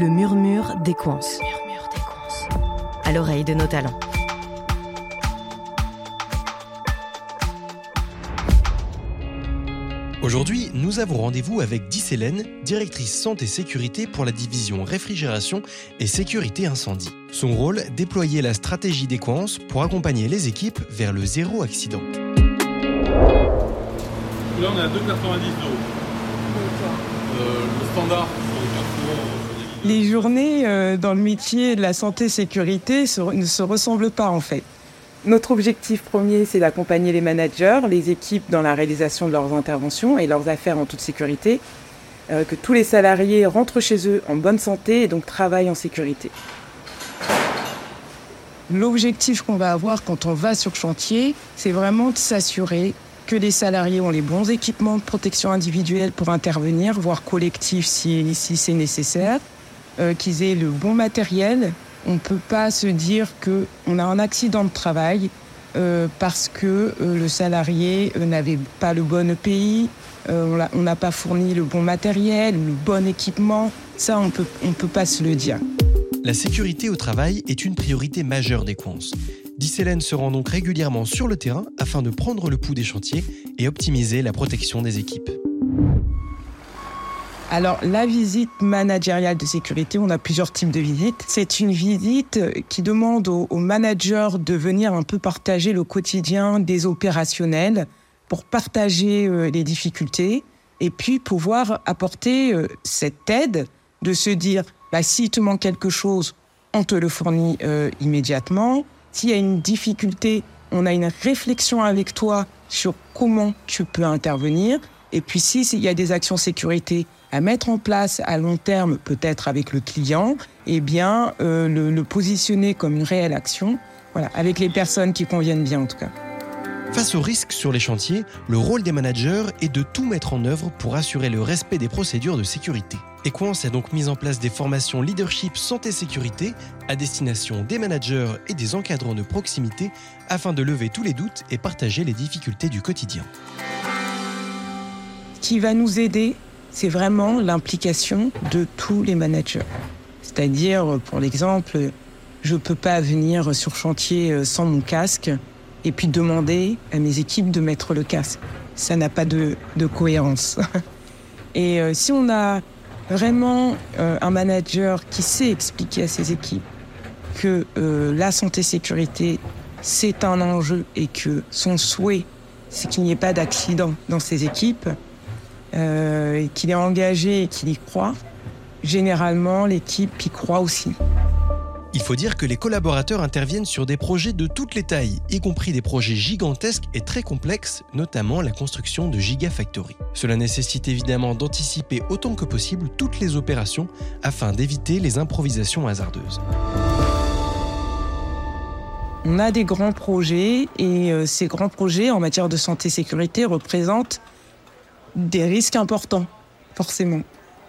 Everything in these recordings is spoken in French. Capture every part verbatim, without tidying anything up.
Le murmure d'Equans. À l'oreille de nos talents. Aujourd'hui, nous avons rendez-vous avec Disselling, directrice santé-sécurité pour la division réfrigération et sécurité incendie. Son rôle, déployer la stratégie d'Equans pour accompagner les équipes vers le zéro accident. Là, on est à deux virgule quatre-vingt-dix d'euros. Euh, le standard sur les carrefours. Les journées dans le métier de la santé-sécurité ne se ressemblent pas en fait. Notre objectif premier, c'est d'accompagner les managers, les équipes dans la réalisation de leurs interventions et leurs affaires en toute sécurité, que tous les salariés rentrent chez eux en bonne santé et donc travaillent en sécurité. L'objectif qu'on va avoir quand on va sur chantier, c'est vraiment de s'assurer que les salariés ont les bons équipements de protection individuelle pour intervenir, voire collectif si, si c'est nécessaire. Euh, qu'ils aient le bon matériel. On ne peut pas se dire qu'on a un accident de travail euh, parce que euh, le salarié euh, n'avait pas le bon E P I, euh, on n'a pas fourni le bon matériel, le bon équipement. Ça, on peut, on peut pas se le dire. La sécurité au travail est une priorité majeure d'Equans. Disselling se rend donc régulièrement sur le terrain afin de prendre le pouls des chantiers et optimiser la protection des équipes. Alors, la visite managériale de sécurité, on a plusieurs types de visites. C'est une visite qui demande aux managers de venir un peu partager le quotidien des opérationnels pour partager les difficultés et puis pouvoir apporter cette aide de se dire bah, « si il te manque quelque chose, on te le fournit euh, immédiatement. S'il y a une difficulté, on a une réflexion avec toi sur comment tu peux intervenir. » Et puis, s'il si, y a des actions sécurité à mettre en place à long terme, peut-être avec le client, eh bien, euh, le, le positionner comme une réelle action, voilà, avec les personnes qui conviennent bien en tout cas. Face aux risques sur les chantiers, le rôle des managers est de tout mettre en œuvre pour assurer le respect des procédures de sécurité. Equans a donc mis en place des formations leadership santé-sécurité à destination des managers et des encadrants de proximité afin de lever tous les doutes et partager les difficultés du quotidien. Qui va nous aider, c'est vraiment l'implication de tous les managers. C'est-à-dire, pour l'exemple, je ne peux pas venir sur chantier sans mon casque et puis demander à mes équipes de mettre le casque. Ça n'a pas de, de cohérence. Et euh, si on a vraiment euh, un manager qui sait expliquer à ses équipes que euh, la santé-sécurité, c'est un enjeu et que son souhait, c'est qu'il n'y ait pas d'accident dans ses équipes, Euh, et qu'il est engagé et qu'il y croit, généralement l'équipe y croit aussi. Il faut dire que les collaborateurs interviennent sur des projets de toutes les tailles, y compris des projets gigantesques et très complexes, notamment la construction de Gigafactory. Cela nécessite évidemment d'anticiper autant que possible toutes les opérations afin d'éviter les improvisations hasardeuses. On a des grands projets et euh, ces grands projets en matière de santé-sécurité représentent des risques importants, forcément.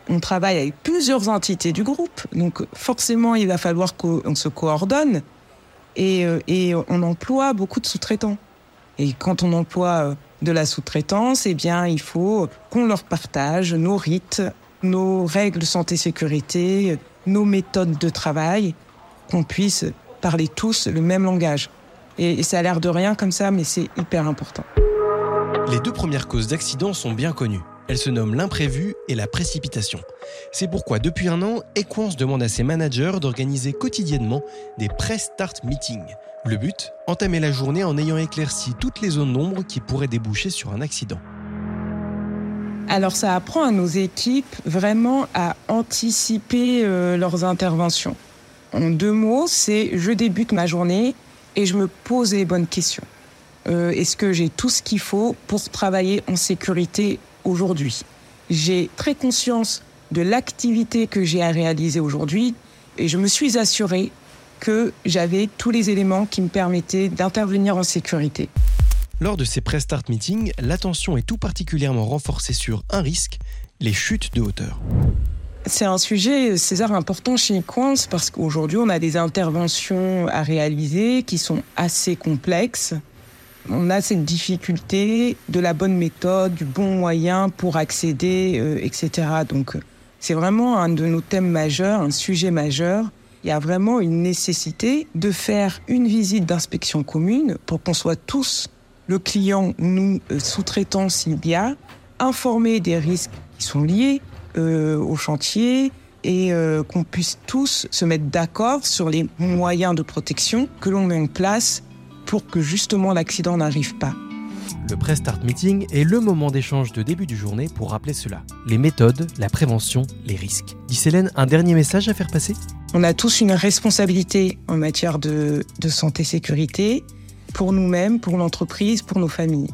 On travaille avec plusieurs entités du groupe, donc forcément, il va falloir qu'on se coordonne et, et on emploie beaucoup de sous-traitants. Et quand on emploie de la sous-traitance, eh bien, il faut qu'on leur partage nos rites, nos règles santé-sécurité, nos méthodes de travail, qu'on puisse parler tous le même langage. Et, et ça a l'air de rien comme ça, mais c'est hyper important. Les deux premières causes d'accident sont bien connues. Elles se nomment l'imprévu et la précipitation. C'est pourquoi depuis un an, Equans demande à ses managers d'organiser quotidiennement des pré-start meetings. Le but, entamer la journée en ayant éclairci toutes les zones d'ombre qui pourraient déboucher sur un accident. Alors ça apprend à nos équipes vraiment à anticiper euh, leurs interventions. En deux mots, c'est je débute ma journée et je me pose les bonnes questions. Euh, est-ce que j'ai tout ce qu'il faut pour travailler en sécurité aujourd'hui ? J'ai très conscience de l'activité que j'ai à réaliser aujourd'hui et je me suis assurée que j'avais tous les éléments qui me permettaient d'intervenir en sécurité. Lors de ces pré-start meetings, l'attention est tout particulièrement renforcée sur un risque, les chutes de hauteur. C'est un sujet, César, important chez Equans parce qu'aujourd'hui, on a des interventions à réaliser qui sont assez complexes. On a cette difficulté de la bonne méthode, du bon moyen pour accéder, euh, et cetera. Donc, C'est vraiment un de nos thèmes majeurs, un sujet majeur. Il y a vraiment une nécessité de faire une visite d'inspection commune pour qu'on soit tous, le client, nous, sous-traitants s'il y a, informés des risques qui sont liés euh, au chantier et euh, qu'on puisse tous se mettre d'accord sur les moyens de protection que l'on met en place pour que justement l'accident n'arrive pas. Le pré-start meeting est le moment d'échange de début de journée pour rappeler cela. Les méthodes, la prévention, les risques. Disselling, un dernier message à faire passer ? On a tous une responsabilité en matière de, de santé-sécurité pour nous-mêmes, pour l'entreprise, pour nos familles.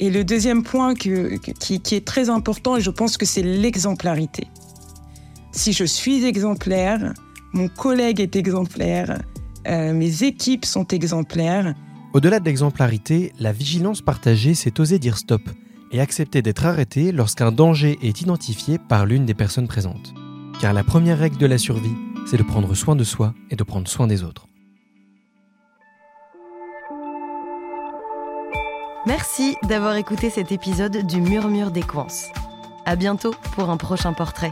Et le deuxième point que, qui, qui est très important, et je pense que c'est l'exemplarité. Si je suis exemplaire, mon collègue est exemplaire, euh, mes équipes sont exemplaires. Au-delà de l'exemplarité, la vigilance partagée, c'est oser dire stop et accepter d'être arrêté lorsqu'un danger est identifié par l'une des personnes présentes. Car la première règle de la survie, c'est de prendre soin de soi et de prendre soin des autres. Merci d'avoir écouté cet épisode du Murmure d'Equans. À bientôt pour un prochain portrait.